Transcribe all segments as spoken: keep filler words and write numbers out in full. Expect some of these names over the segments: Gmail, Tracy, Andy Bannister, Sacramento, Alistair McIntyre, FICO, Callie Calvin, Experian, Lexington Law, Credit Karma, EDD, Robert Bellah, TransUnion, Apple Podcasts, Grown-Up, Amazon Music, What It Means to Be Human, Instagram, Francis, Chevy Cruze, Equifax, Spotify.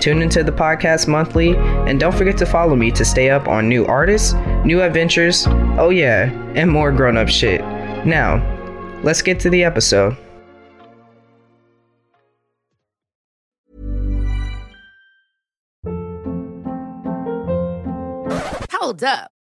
Tune into the podcast monthly, and don't forget to follow me to stay up on new artists, new adventures, oh yeah, and more grown-up shit. Now, let's get to the episode. Hold up.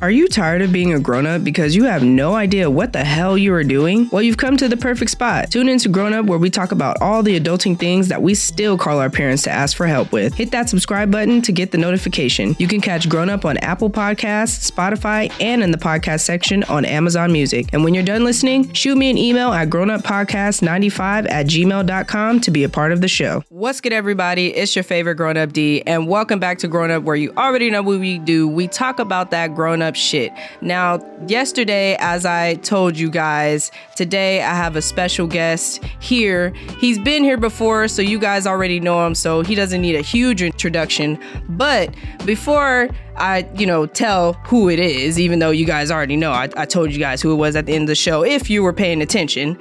Are you tired of being a grown-up because you have no idea what the hell you are doing? Well, you've come to the perfect spot. Tune into Grown-Up, where we talk about all the adulting things that we still call our parents to ask for help with. Hit that subscribe button to get the notification. You can catch Grown-Up on Apple Podcasts, Spotify, and in the podcast section on Amazon Music. And when you're done listening, shoot me an email at grownuppodcast ninety-five at gmail dot com to be a part of the show. What's good, everybody? It's your favorite Grown-Up D, and welcome back to Grown-Up, where you already know what we do. We talk about that grown-up shit. Now, yesterday, as I told you guys, today I have a special guest here. He's been here before, so you guys already know him, so he doesn't need a huge introduction. But before I, you know, tell who it is, even though you guys already know, I, I told you guys who it was at the end of the show, if you were paying attention.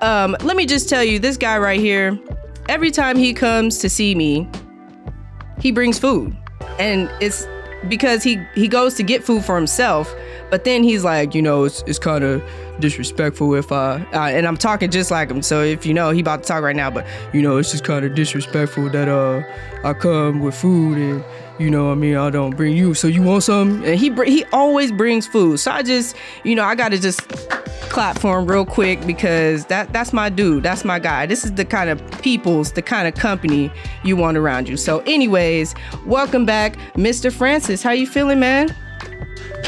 Um, let me just tell you, this guy right here, every time he comes to see me, he brings food. And it's because he, he goes to get food for himself, but then he's like, you know, it's it's kind of disrespectful if I, uh, and I'm talking just like him, so if you know, he about to talk right now, but, you know, it's just kind of disrespectful that uh I come with food and, you know what I mean, I don't bring you, so you want something? And he, br- he always brings food, so I just, you know, I got to just clap for him real quick, because that that's my dude, that's my guy. This is the kind of people's, the kind of company you want around you. So anyways, welcome back, Mister Francis. How you feeling, man?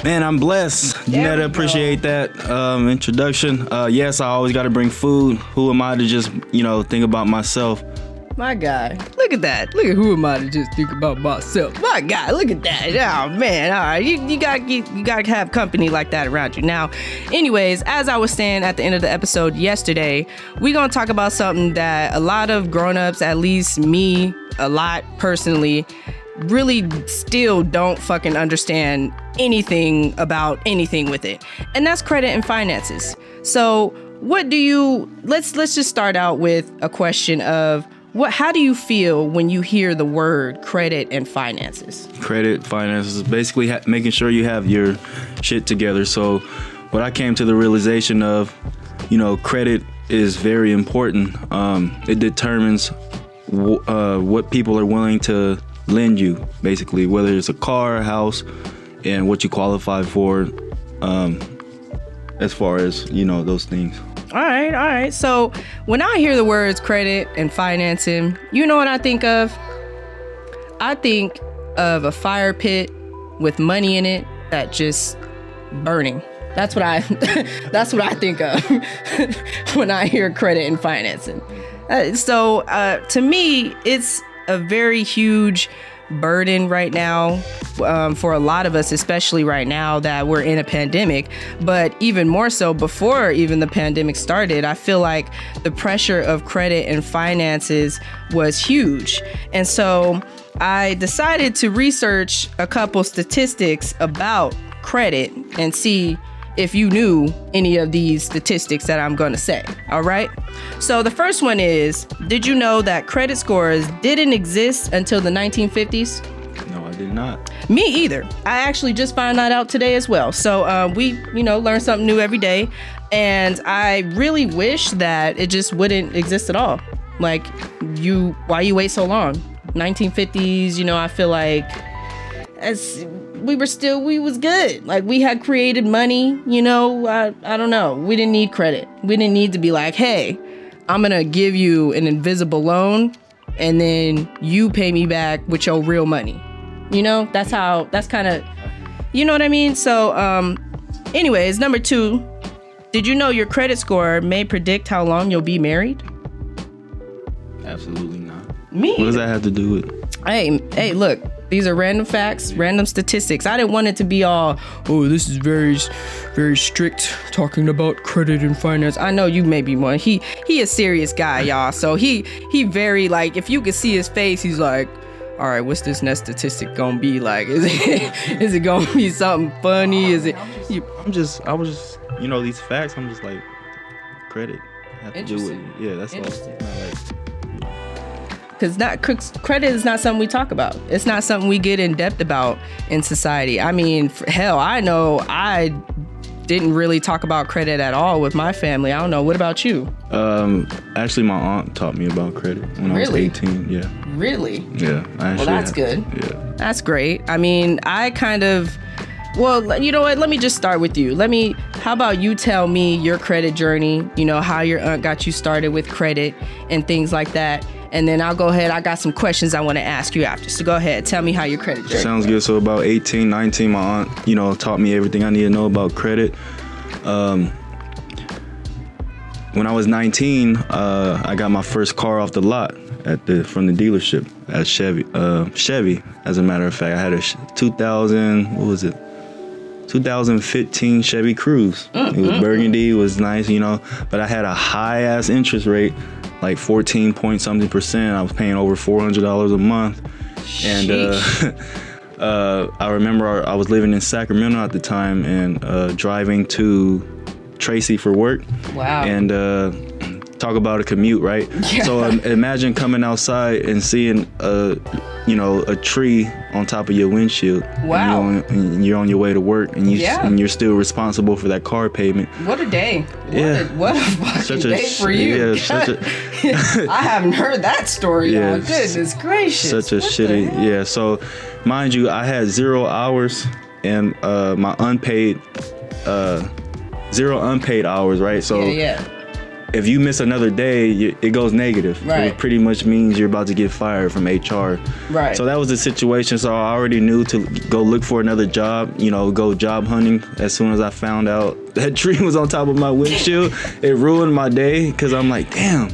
Man, I'm blessed. You gotta appreciate that um, introduction. Uh, yes, I always got to bring food. Who am I to just, you know, think about myself? My God, look at that. Look at who am I to just think about myself. My God, look at that. Oh, man. All right. You, you got you, you gotta have company like that around you. Now, anyways, as I was saying at the end of the episode yesterday, we're going to talk about something that a lot of grown-ups, at least me, a lot personally, really still don't fucking understand anything about anything with it. And that's credit and finances. So what do you, let's let's just start out with a question of, What? How do you feel when you hear the word credit and finances? Credit, finances, basically ha- making sure you have your shit together. So what I came to the realization of, you know, credit is very important. Um, it determines w- uh, what people are willing to lend you, basically, whether it's a car, a house, and what you qualify for um, as far as, you know, those things. All right, all right. So when I hear the words credit and financing, you know what I think of? I think of a fire pit with money in it that just burning. That's what I that's what I think of when I hear credit and financing. Uh, so uh, to me, it's a very huge burden right now um, for a lot of us, especially right now that we're in a pandemic, but even more so before even the pandemic started. I feel like the pressure of credit and finances was huge. And so I decided to research a couple statistics about credit and see if you knew any of these statistics that I'm gonna say, all right? So the first one is, did you know that credit scores didn't exist until the nineteen fifties? No, I did not. Me either. I actually just found that out today as well. So uh, we, you know, learn something new every day. And I really wish that it just wouldn't exist at all. Like, you, why you wait so long? nineteen fifties, you know, I feel like as we were still, we was good. Like, we had created money, you know, I, I don't know. We didn't need credit. We didn't need to be like, hey, I'm going to give you an invisible loan and then you pay me back with your real money. You know, that's how, that's kind of, you know what I mean? So, um, anyways, number two, did you know your credit score may predict how long you'll be married? Absolutely not. Me? What does that have to do with? Hey, hey, look. These are random facts, random statistics. I didn't want it to be all, oh, this is very, very strict talking about credit and finance. I know you may be one. He he a serious guy, y'all. So he he very, like, if you could see his face, he's like, all right, what's this next statistic gonna be like? Is it is it gonna be something funny? Is it? I'm just, you, I'm just I was just, you know, these facts. I'm just like, credit have to do with it. Yeah, that's all. Like, because not credit is not something we talk about. It's not something we get in depth about in society. I mean, hell, I know I didn't really talk about credit at all with my family. I don't know. What about you? Um, actually, my aunt taught me about credit when really? I was eighteen. Yeah. Really? Yeah. I well, that's good. Yeah. That's great. I mean, I kind of, well, you know what? Let me just start with you. Let me, how about you tell me your credit journey, you know, how your aunt got you started with credit and things like that. And then I'll go ahead. I got some questions I want to ask you after. So go ahead. Tell me how your credit journey. Sounds good. So about eighteen, nineteen, my aunt, you know, taught me everything I need to know about credit. Um, when I was nineteen, uh, I got my first car off the lot at the from the dealership at Chevy. Uh, Chevy, as a matter of fact, I had a two thousand. What was it? two thousand fifteen Chevy Cruze. Mm-hmm. It was burgundy. It was nice, you know. But I had a high ass interest rate. Like fourteen point something percent. I was paying over four hundred dollars a month, and uh, uh, I remember our, I was living in Sacramento at the time and uh, driving to Tracy for work. Wow! And uh, talk about a commute, right? Yeah. So um, imagine coming outside and seeing a, you know, a tree on top of your windshield. Wow! And you're on, and you're on your way to work, and you yeah. and you're still responsible for that car payment. What a day! Yeah. What a, what a fucking such a, day for you. Yeah, such a, I haven't heard that story. Yeah, goodness gracious. Such a what shitty. Yeah. So, mind you, I had zero hours and uh, my unpaid, uh, zero unpaid hours. Right. So, yeah, yeah. if you miss another day, you, it goes negative. Right. It pretty much means you're about to get fired from H R. Right. So that was the situation. So I already knew to go look for another job. You know, go job hunting. As soon as I found out that tree was on top of my windshield, it ruined my day because I'm like, damn.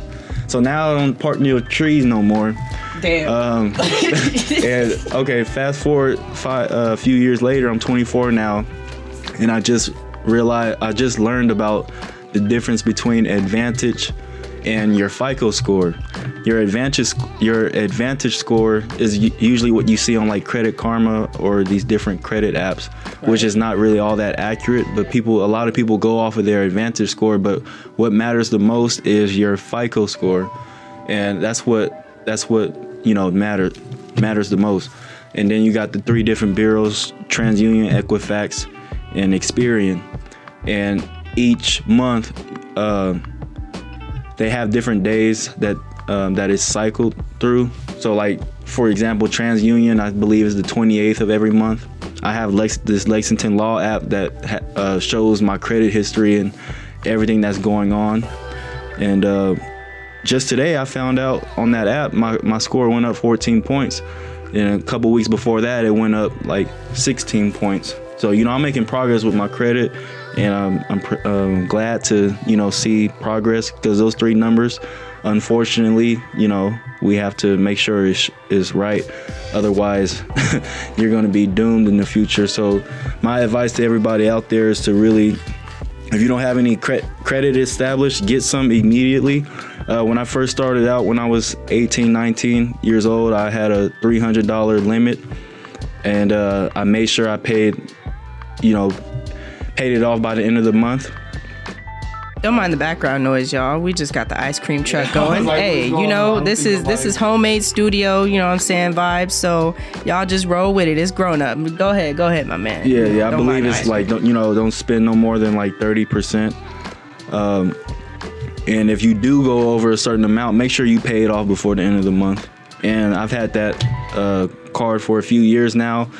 So now I don't park near trees no more. Damn. Um, and okay, fast forward five, uh, a few years later, I'm twenty-four now, and I just realized I just learned about the difference between advantage and your FICO score. Your advantage, your advantage score is usually what you see on like Credit Karma or these different credit apps, right. which is not really all that accurate. But people, a lot of people go off of their advantage score. But what matters the most is your FICO score, and that's what that's what you know matters matters the most. And then you got the three different bureaus: TransUnion, Equifax, and Experian. And each month, uh, they have different days that. Um, that is cycled through. So like, for example, TransUnion, I believe, is the twenty-eighth of every month. I have Lex- this Lexington Law app that ha- uh, shows my credit history and everything that's going on. And uh, just today I found out on that app, my, my score went up fourteen points. And a couple weeks before that, it went up like sixteen points. So, you know, I'm making progress with my credit. And I'm, I'm pr- um, glad to, you know, see progress because those three numbers, unfortunately, you know, we have to make sure it's, it's right. Otherwise, you're going to be doomed in the future. So my advice to everybody out there is to really, if you don't have any cre- credit established, get some immediately. Uh, when I first started out, when I was eighteen, nineteen years old, I had a three hundred dollars limit. And uh, I made sure I paid, you know, paid it off by the end of the month. Don't mind the background noise, y'all. We just got the ice cream truck yeah, going. Like, hey, going you know, on? this is this is homemade studio, you know what I'm saying, vibes. So y'all just roll with it. It's grown up. Go ahead, go ahead, my man. Yeah, yeah. Don't I believe it's like, don't, you know, don't spend no more than like thirty percent. Um, and if you do go over a certain amount, make sure you pay it off before the end of the month. And I've had that uh, card for a few years now.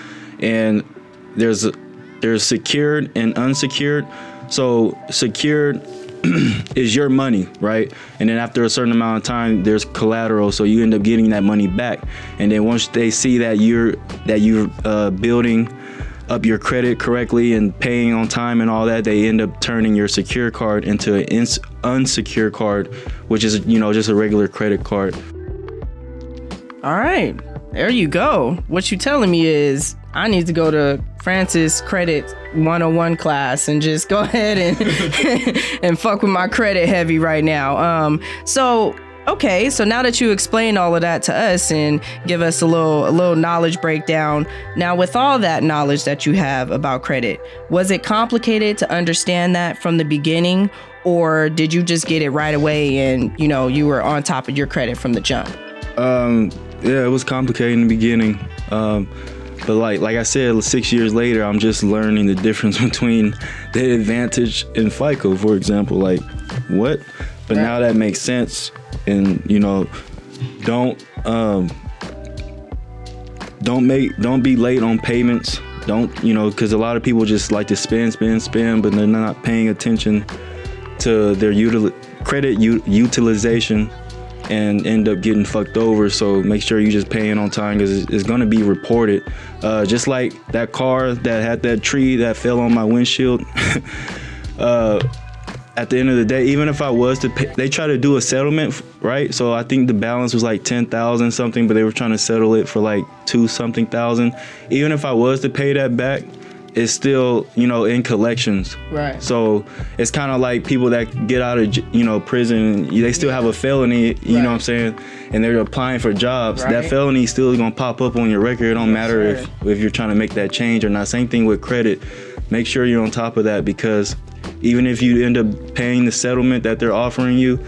and there's there's secured and unsecured. So secured is your money, right? And then after a certain amount of time, there's collateral, so you end up getting that money back. And then once they see that you're that you're uh, building up your credit correctly and paying on time and all that, they end up turning your secure card into an ins- unsecure card, which is, you know, just a regular credit card. All right, there you go. What you telling me is I need to go to Francis Credit one oh one class and just go ahead and and fuck with my credit heavy right now. Um, so okay, so now that you explain all of that to us and give us a little a little knowledge breakdown, now with all that knowledge that you have about credit, was it complicated to understand that from the beginning, or did you just get it right away and, you know, you were on top of your credit from the jump? Um, yeah, it was complicated in the beginning. Um, but like like I said, six years later, I'm just learning the difference between the Advantage and FICO, for example. Like, what? But right. Now that makes sense. And, you know, don't um, don't make don't be late on payments. Don't, you know, because a lot of people just like to spend, spend, spend, but they're not paying attention to their util- credit u- utilization and end up getting fucked over. So make sure you just paying on time, because it's, it's going to be reported. Uh, just like that car that had that tree that fell on my windshield. uh, At the end of the day, even if I was to pay, they try to do a settlement, right? So I think the balance was like ten thousand something, but they were trying to settle it for like two something thousand. Even if I was to pay that back, it's still, you know, in collections. Right. So it's kind of like people that get out of, you know, prison, they still have a felony, you right. know what I'm saying? And they're applying for jobs. Right. That felony still is going to pop up on your record. It don't yes, matter sir. if, if you're trying to make that change or not. Same thing with credit. Make sure you're on top of that, because even if you end up paying the settlement that they're offering you,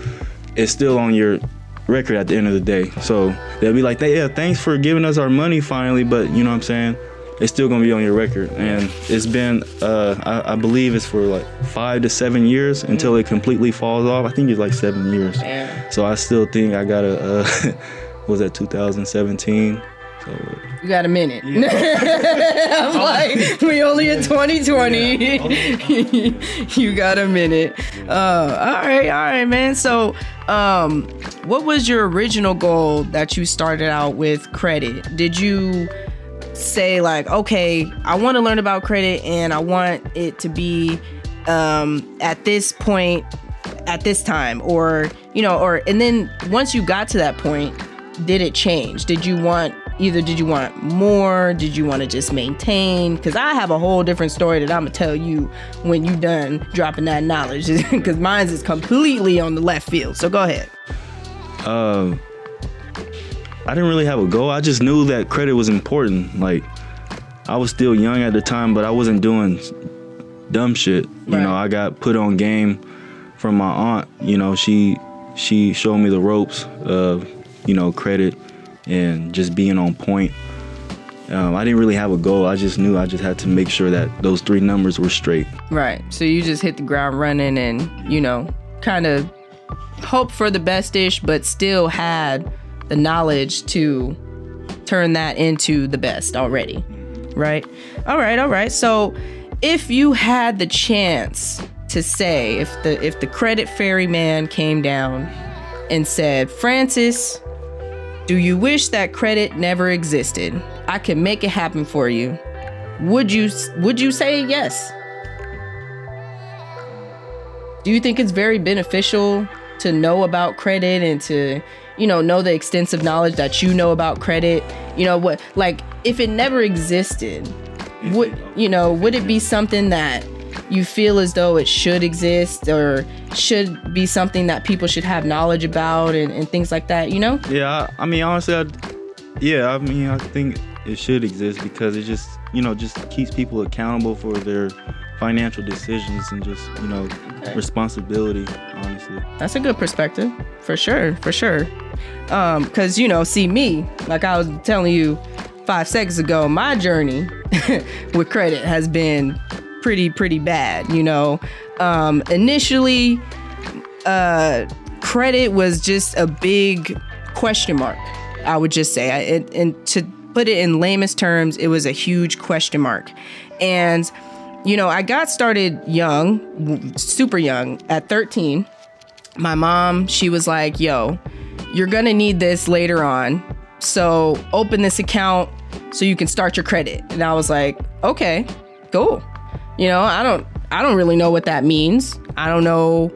it's still on your record at the end of the day. So they'll be like, yeah, thanks for giving us our money finally, but you know what I'm saying? It's still gonna be on your record. And it's been, uh, I, I believe it's for like five to seven years until it completely falls off. I think it's like seven years. Man. So I still think I got a, uh, what was that, two thousand seventeen? So, you got a minute. Yeah. I'm like, we only in twenty twenty. You got a minute. Uh, all right, all right, man. So, um, what was your original goal that you started out with credit? Did you say like, okay, I want to learn about credit and I want it to be um, at this point, at this time, or you know, or and then once you got to that point, did it change? Did you want Either did you want more? Did you want to just maintain? Because I have a whole different story that I'm going to tell you when you done dropping that knowledge. Because mine's is completely on the left field. So go ahead. Um, uh, I didn't really have a goal. I just knew that credit was important. Like, I was still young at the time, but I wasn't doing dumb shit. You right. know, I got put on game from my aunt. You know, she she showed me the ropes of, you know, credit and just being on point. Um, I didn't really have a goal. I just knew I just had to make sure that those three numbers were straight. Right. So you just hit the ground running and, you know, kind of hope for the best-ish, but still had the knowledge to turn that into the best already. Right? All right. All right. So if you had the chance to say, if the, if the credit ferryman came down and said, Francis, do you wish that credit never existed? I can make it happen for you. Would you would you say yes? Do you think it's very beneficial to know about credit and to, you know, know the extensive knowledge that you know about credit? You know what, like if it never existed, would, you know, would it be something that you feel as though it should exist or should be something that people should have knowledge about and, and things like that, you know? Yeah, I, I mean, honestly, I, yeah, I mean, I think it should exist because it just, you know, just keeps people accountable for their financial decisions and just, you know, okay. responsibility, honestly. That's a good perspective, for sure, for sure. Um, 'cause, you know, see me, like I was telling you five seconds ago, my journey with credit has been pretty pretty bad, you know. Um initially uh credit was just a big question mark, I would just say. I, and, and to put it in lamest terms, it was a huge question mark. And, you know, I got started young, super young, at thirteen. My mom, she was like, yo, you're going to need this later on. So open this account so you can start your credit. And I was like, okay, cool. You know, I don't I don't really know what that means. I don't know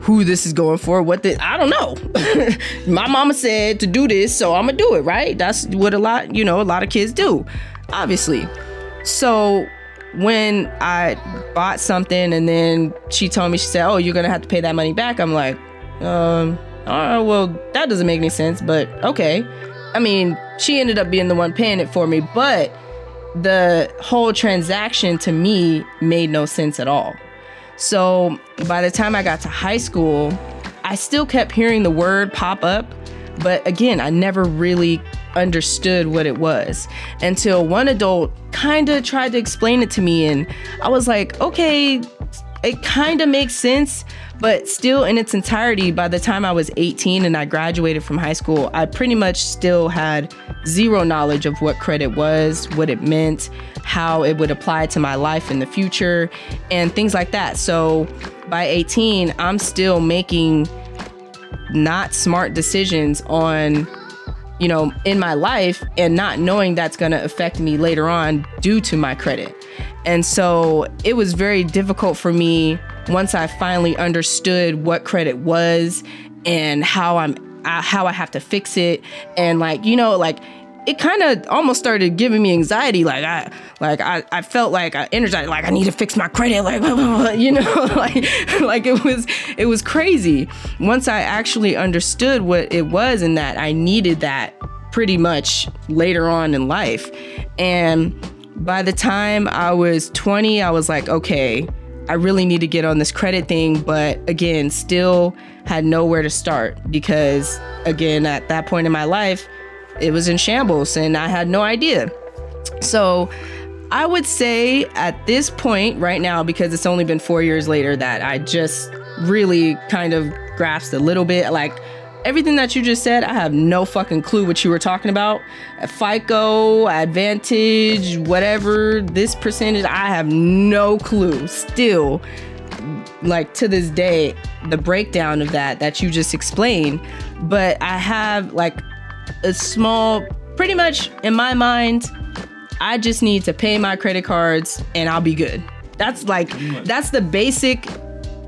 who this is going for, what the, I don't know. My mama said to do this, so I'm gonna do it, right? That's what a lot, you know, a lot of kids do, obviously. So when I bought something and then she told me, she said, oh, you're gonna have to pay that money back. I'm like, um, all right, well, that doesn't make any sense, but okay. I mean, she ended up being the one paying it for me, but the whole transaction to me made no sense at all. So by the time I got to high school, I still kept hearing the word pop up, but again, I never really understood what it was until one adult kind of tried to explain it to me. And I was like, okay, it kind of makes sense, but still in its entirety, by the time I was eighteen and I graduated from high school, I pretty much still had zero knowledge of what credit was, what it meant, how it would apply to my life in the future, and things like that. So by eighteen, I'm still making not smart decisions on, you know, in my life and not knowing that's going to affect me later on due to my credit. And so it was very difficult for me once I finally understood what credit was and how I'm uh, how I have to fix it. And like, you know, like it kind of almost started giving me anxiety. Like I like I, I felt like I energized, like I need to fix my credit. Like, you know, like like it was it was crazy. Once I actually understood what it was and that I needed that pretty much later on in life. And by the time I was twenty, I was like, okay, I really need to get on this credit thing. But again, still had nowhere to start because, again, at that point in my life, it was in shambles and I had no idea. So I would say at this point right now, because it's only been four years later that I just really kind of grasped a little bit, like, everything that you just said, I have no fucking clue what you were talking about. FICO, Advantage, whatever, this percentage, I have no clue. Still, like to this day, the breakdown of that that you just explained. But I have like a small, pretty much in my mind, I just need to pay my credit cards and I'll be good. That's like, that's the basic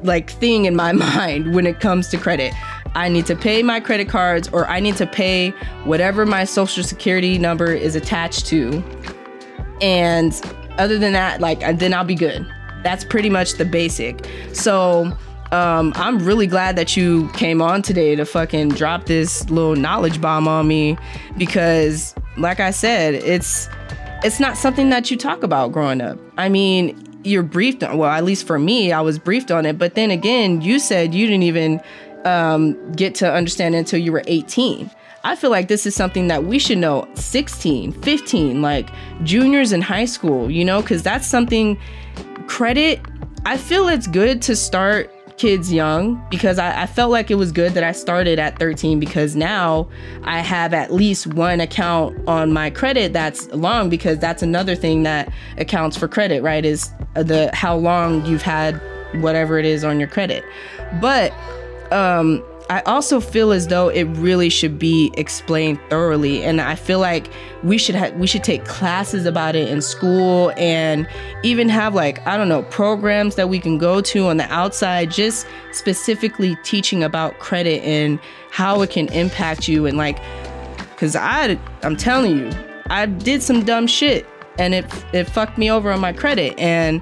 like thing in my mind when it comes to credit. I need to pay my credit cards, or I need to pay whatever my social security number is attached to. And other than that, like, then I'll be good. That's pretty much the basic. So um, I'm really glad that you came on today to fucking drop this little knowledge bomb on me, because like I said, it's it's not something that you talk about growing up. I mean, you're briefed on, well, at least for me, I was briefed on it. But then again, you said you didn't even Um, get to understand until you were eighteen. I feel like this is something that we should know sixteen, fifteen, like juniors in high school, you know, because that's something, credit, I feel it's good to start kids young, because I, I felt like it was good that I started at thirteen, because now I have at least one account on my credit that's long, because that's another thing that accounts for credit, right? Is the how long you've had whatever it is on your credit. But Um, I also feel as though it really should be explained thoroughly. And I feel like we should ha- we should take classes about it in school, and even have like, I don't know, programs that we can go to on the outside, just specifically teaching about credit and how it can impact you. And like, cause I, I'm telling you, I did some dumb shit and it, it fucked me over on my credit. And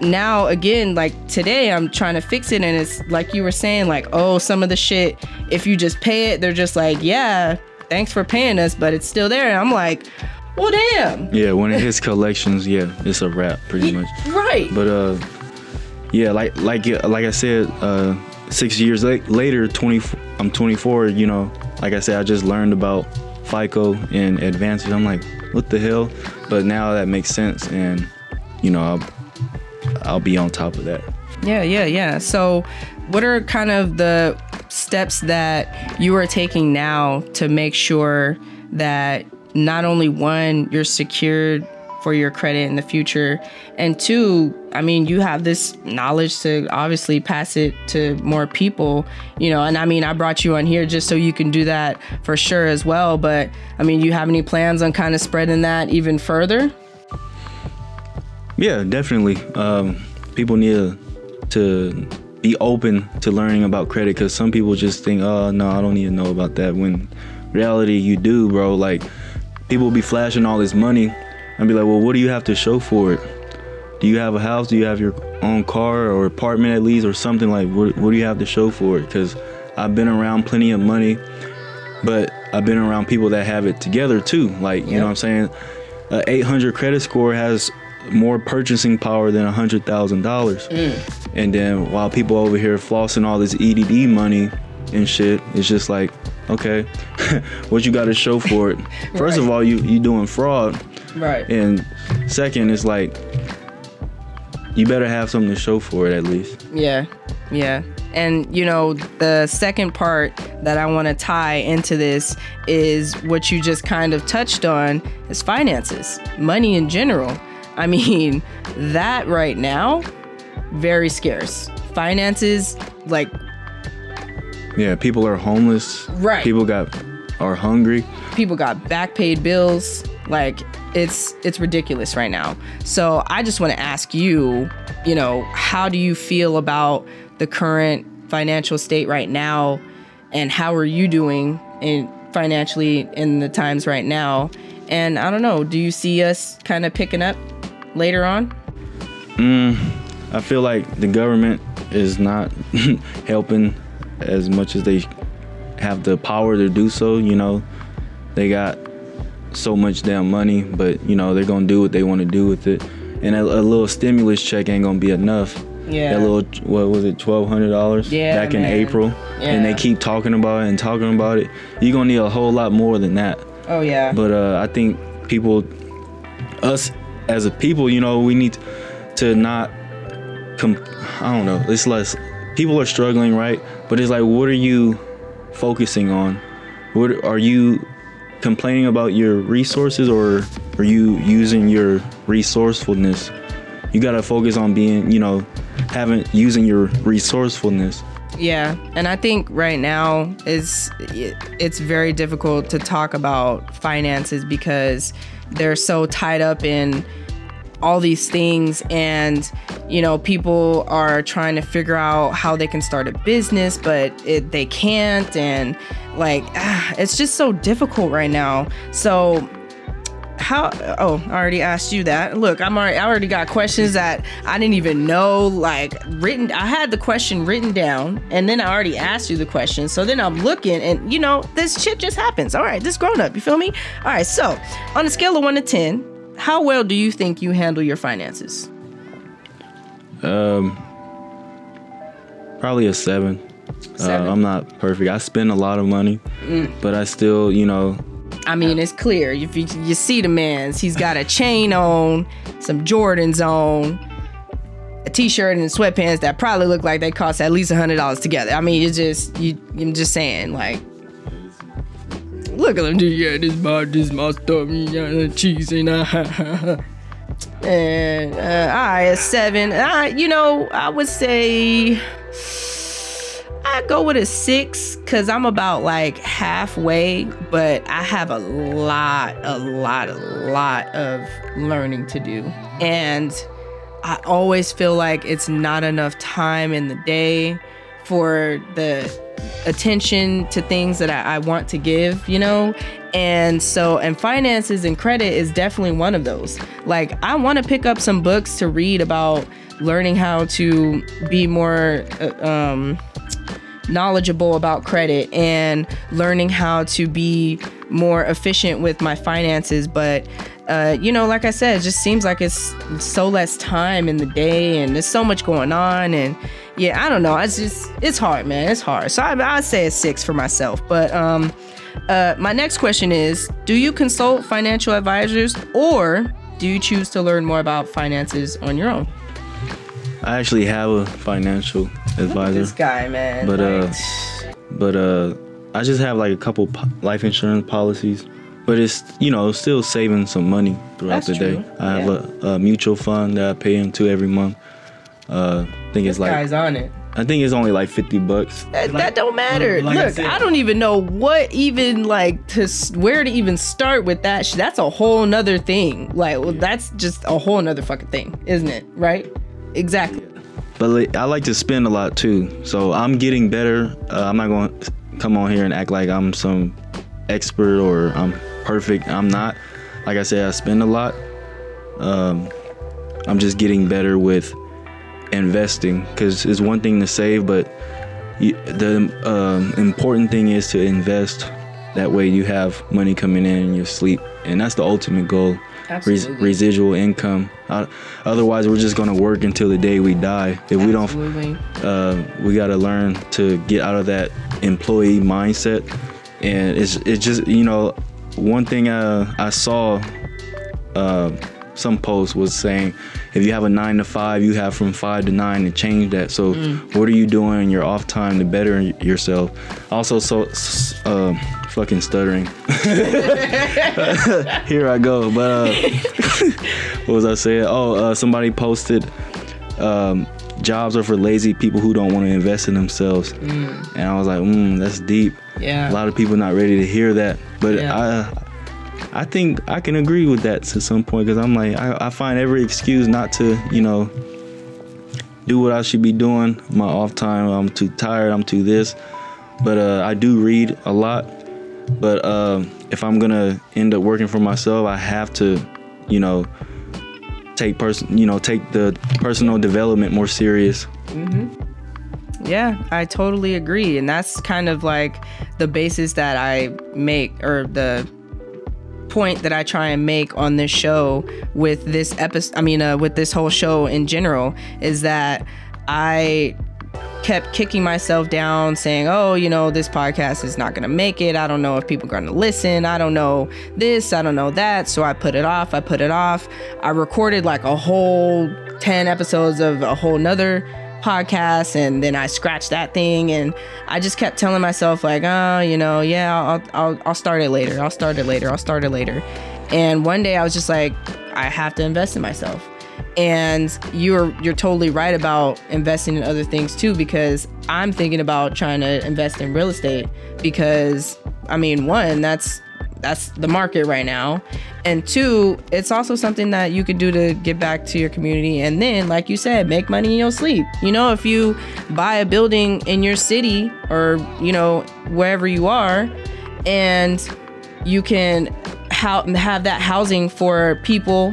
now, again, like today, I'm trying to fix it. And it's like you were saying, like, oh, some of the shit, if you just pay it, they're just like, yeah, thanks for paying us, but it's still there. And I'm like, well, damn. Yeah, when it hits collections, yeah, it's a wrap pretty much. Right. But, uh, yeah, like like like I said, uh, six years later, twenty, I'm twenty-four, you know, like I said, I just learned about FICO and Advantage. I'm like, what the hell? But now that makes sense. And, you know, I'll I'll be on top of that. Yeah, yeah, yeah. So what are kind of the steps that you are taking now to make sure that not only one, you're secured for your credit in the future, and two, I mean, you have this knowledge to obviously pass it to more people, you know. And I mean, I brought you on here just so you can do that for sure as well. But I mean, you have any plans on kind of spreading that even further? Yeah, definitely. Um, people need to be open to learning about credit, because some people just think, oh, no, I don't need to know about that. When reality, you do, bro. Like, people be flashing all this money and be like, well, what do you have to show for it? Do you have a house? Do you have your own car or apartment at least or something? Like, what, what do you have to show for it? Because I've been around plenty of money, but I've been around people that have it together too. Like, you yep. know what I'm saying? An eight hundred credit score has more purchasing power than one hundred thousand dollars. Mm. And then while people over here flossing all this E D D money and shit, it's just like, okay, what you got to show for it? First right. of all, you you doing fraud. Right. And second, it's like, you better have something to show for it at least. Yeah, yeah. And, you know, the second part that I want to tie into this is what you just kind of touched on is finances, money in general. I mean, that right now, very scarce. Finances, like... Yeah, people are homeless. Right. People got are hungry. People got back paid bills. Like, it's it's ridiculous right now. So I just want to ask you, you know, how do you feel about the current financial state right now? And how are you doing in financially in the times right now? And I don't know, do you see us kind of picking up later on? Mm, I feel like the government is not helping as much as they have the power to do so. You know, they got so much damn money, but, you know, they're going to do what they want to do with it. And a, a little stimulus check ain't going to be enough. Yeah. That little, what was it, twelve hundred dollars yeah, back man. in April. Yeah. And they keep talking about it and talking about it. You're going to need a whole lot more than that. Oh, yeah. But uh, I think people, us as a people, you know, we need to not, comp- I don't know, it's less, people are struggling, right? But it's like, what are you focusing on? What are you complaining about your resources, or are you using your resourcefulness? You got to focus on being, you know, having, using your resourcefulness. Yeah, and I think right now is it's very difficult to talk about finances because they're so tied up in all these things, and, you know, people are trying to figure out how they can start a business, but it, they can't, and like ah, it's just so difficult right now. So how? Oh, I already asked you that. Look, I'm already, I already got questions that I didn't even know, like, written. I had the question written down, and then I already asked you the question. So then I'm looking, and, you know, this shit just happens. All right, this grown up, you feel me? All right, so on a scale of one to ten, how well do you think you handle your finances? Um, probably a seven. seven. Uh, I'm not perfect. I spend a lot of money, mm. but I still, you know, I mean, it's clear. If you, you see the man's, he's got a chain on, some Jordans on, a t-shirt and sweatpants that probably look like they cost at least one hundred dollars together. I mean, it's just, you, I'm just saying, like, look at him. Yeah, this is my, this is my stuff. Yeah, cheese and I. And, uh, all right, a seven. I, you know, I would say... I go with a six because I'm about like halfway, but I have a lot, a lot, a lot of learning to do. And I always feel like it's not enough time in the day for the attention to things that I, I want to give, you know? And so, and finances and credit is definitely one of those. Like, I want to pick up some books to read about learning how to be more, uh, um, knowledgeable about credit and learning how to be more efficient with my finances. But uh you know, like I said, it just seems like it's so less time in the day, and there's so much going on. And yeah, I don't know, it's just, it's hard, man, it's hard. So I, I'd say a six for myself. But um uh my next question is, do you consult financial advisors, or do you choose to learn more about finances on your own? I actually have a financial advisor. This guy, man. But, like, uh, but uh, I just have like a couple po- life insurance policies But it's, you know, still saving some money throughout That's the day. True. I yeah. have a, a mutual fund that I pay into every month. Uh, I think this it's like guy's on it. I think it's only like fifty bucks. That, that don't matter. Like, like Look, I, said, I don't even know what even like to where to even start with that. That's a whole nother thing. Like, well, yeah. that's just a whole nother fucking thing, isn't it? Right? Exactly. But like, I like to spend a lot too, so I'm getting better. Uh, I'm not going to come on here and act like I'm some expert or I'm perfect. I'm not. Like I said, I spend a lot. Um, I'm just getting better with investing, because it's one thing to save, but you, the um, important thing is to invest. That way you have money coming in in your sleep, and that's the ultimate goal. Res- residual income. I, otherwise we're just going to work until the day we die. If Absolutely. we don't uh, we got to learn to get out of that employee mindset. And it's it's just, you know, one thing uh, I saw uh, some post was saying, if you have a nine to five, you have from five to nine to change that. So mm. what are you doing in your off time to better yourself? Also, so uh, fucking stuttering. Here I go. But uh, what was I saying? Oh, uh, somebody posted um, jobs are for lazy people who don't want to invest in themselves. Mm. And I was like, mm, that's deep. Yeah. A lot of people not ready to hear that. But yeah. I... I think I can agree with that to some point, because I'm like, I, I find every excuse not to, you know, do what I should be doing. My off time, I'm too tired, I'm too this. But uh, I do read a lot. But uh, if I'm going to end up working for myself, I have to, you know, take person, you know, take the personal development more serious. Mm-hmm. Yeah, I totally agree. And that's kind of like the basis that I make, or the point that I try and make on this show with this episode, I mean, uh, with this whole show in general, is that I kept kicking myself down saying, oh, you know, this podcast is not going to make it. I don't know if people are going to listen. I don't know this. I don't know that. So I put it off. I put it off. I recorded like a whole ten episodes of a whole nother podcast, and then I scratched that thing, and I just kept telling myself like, oh, you know, yeah, I'll, I'll I'll start it later. I'll start it later. I'll start it later. And one day I was just like, I have to invest in myself. And you're you're totally right about investing in other things too, because I'm thinking about trying to invest in real estate, because I mean, one, that's that's the market right now. And two, it's also something that you could do to give back to your community. And then, like you said, make money in your sleep. You know, if you buy a building in your city, or, you know, wherever you are, and you can ha- have that housing for people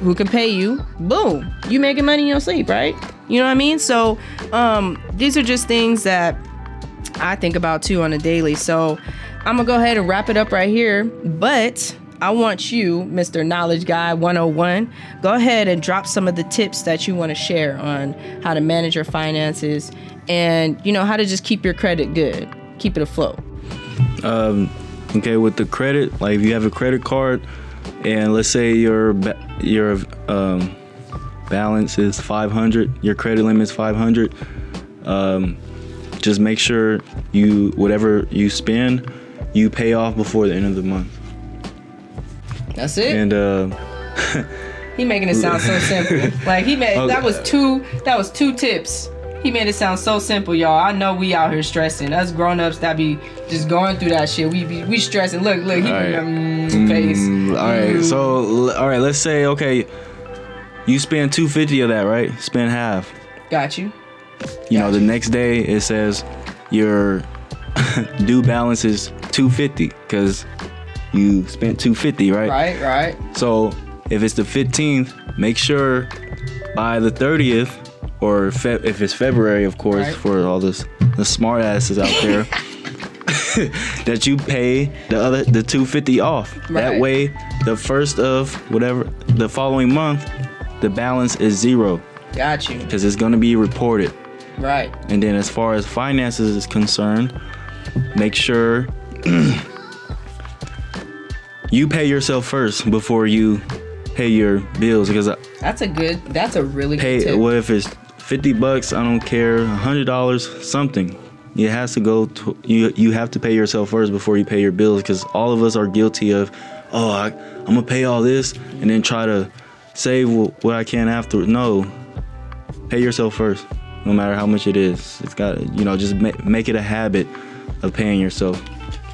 who can pay you, boom, you making money in your sleep, right? You know what I mean? So um, these are just things that I think about too on a daily. So I'm gonna go ahead and wrap it up right here, but I want you, Mister Knowledge Guy one oh one, go ahead and drop some of the tips that you want to share on how to manage your finances, and, you know, how to just keep your credit good, keep it afloat. Um, okay, with the credit, like if you have a credit card, and let's say your ba- your um, balance is five hundred, your credit limit is five hundred. Um, just make sure you whatever you spend, you pay off before the end of the month. That's it. And uh, he making it sound so simple. Like he made okay. that was two. That was two tips. He made it sound so simple, y'all. I know we out here stressing. Us grown-ups that be just going through that shit. We be, we stressing. Look, look. He all right. Mm, face. Mm, all right. Mm. So all right. Let's say okay. You spend two fifty of that, right? Spend half. Got you. You know, the next day it says your due balance is two hundred fifty dollars because you spent two hundred fifty dollars, right? Right, right. So if it's the fifteenth, make sure by the thirtieth, or Fe- if it's February, of course, right, for all this, the smart asses out there, that you pay the other the two hundred fifty dollars off. Right. That way, the first of whatever, the following month, the balance is zero. Got you. Because it's going to be reported. Right. And then as far as finances is concerned, make sure you pay yourself first before you pay your bills. Because I, that's a good, that's a really pay, good tip. What if it's fifty bucks? I don't care. one hundred dollars, something. It has to go to, you you have to pay yourself first before you pay your bills, because all of us are guilty of, oh, I, I'm gonna pay all this and then try to save what I can after. No, pay yourself first, no matter how much it is. It's got, you know, just ma- make it a habit of paying yourself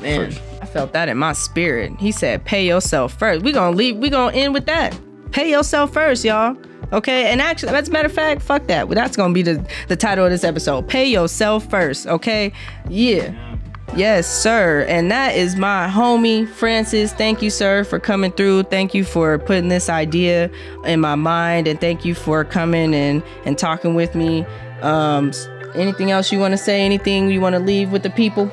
Man, first. I felt that in my spirit. He said, pay yourself first. We're gonna leave, we're gonna end with that. Pay yourself first, y'all. Okay, and actually, as a matter of fact, fuck that. That's going to be the, the title of this episode. Pay yourself first, okay? Yeah. Yes, sir. And that is my homie, Francis. Thank you, sir, for coming through. Thank you for putting this idea in my mind. And thank you for coming and, and talking with me. Um, anything else you want to say? Anything you want to leave with the people?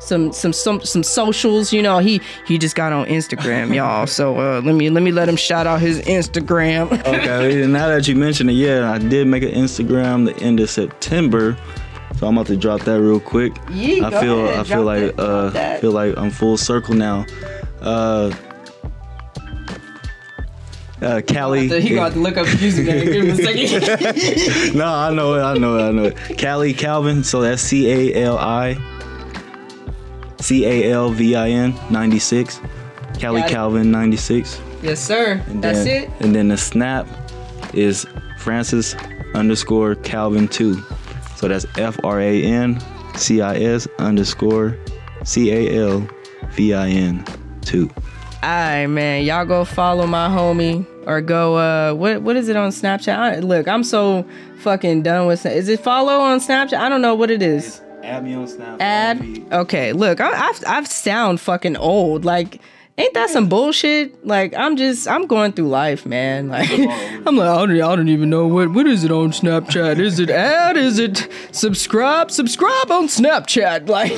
Some, some some some socials, you know. He he just got on Instagram, y'all. So uh, let me let me let him shout out his Instagram. Okay, now that you mentioned it, yeah, I did make an Instagram the end of September, so I'm about to drop that real quick. Yeah, I feel ahead, I feel like that, uh that. feel like I'm full circle now. Uh, uh Callie, he yeah. got to look up music. Give him a second. No, I know it, I know it, I know it. Callie Calvin, so that's C A L I. C A L V I N ninety-six. Callie Calvin ninety-six. Yes, sir. And That's then, it. And then the snap is Francis underscore Calvin two. So that's F R A N C I S underscore C A L V I N two. All right, man. Y'all go follow my homie or go, uh, what what is it on Snapchat? I, look, I'm so fucking done with Snapchat. Is it follow on Snapchat? I don't know what it is. Add me on Snapchat. Add? Okay, look, I, I I sound fucking old. Like, ain't that some bullshit? Like, I'm just, I'm going through life, man. Like, I'm like, I don't, I don't even know what, what is it on Snapchat? Is it add? Is it subscribe? Subscribe on Snapchat. Like,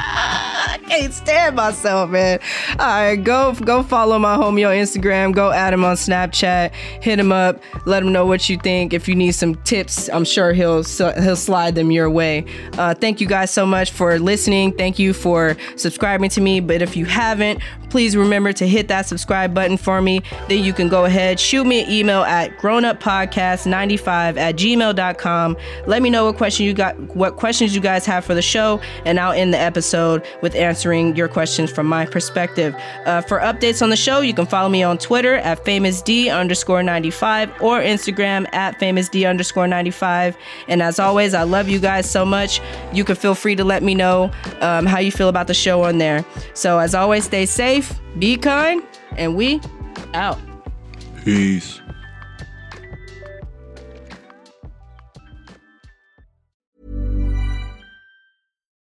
I can't stand myself, man. All right, go go follow my homie on Instagram. Go add him on Snapchat. Hit him up. Let him know what you think. If you need some tips, I'm sure he'll he'll slide them your way. Uh, thank you guys so much for listening. Thank you for subscribing to me. But if you haven't, please remember to hit that subscribe button for me. Then you can go ahead, shoot me an email at grownuppodcast ninety-five at gmail dot com. Let me know what question you got, what questions you guys have for the show, and I'll end the episode with answering your questions from my perspective. Uh, for updates on the show, you can follow me on Twitter at famousd underscore 95 or Instagram at famousd underscore 95. And as always, I love you guys so much. You can feel free to let me know um, how you feel about the show on there. So as always, stay safe. Be kind, and we out. Peace.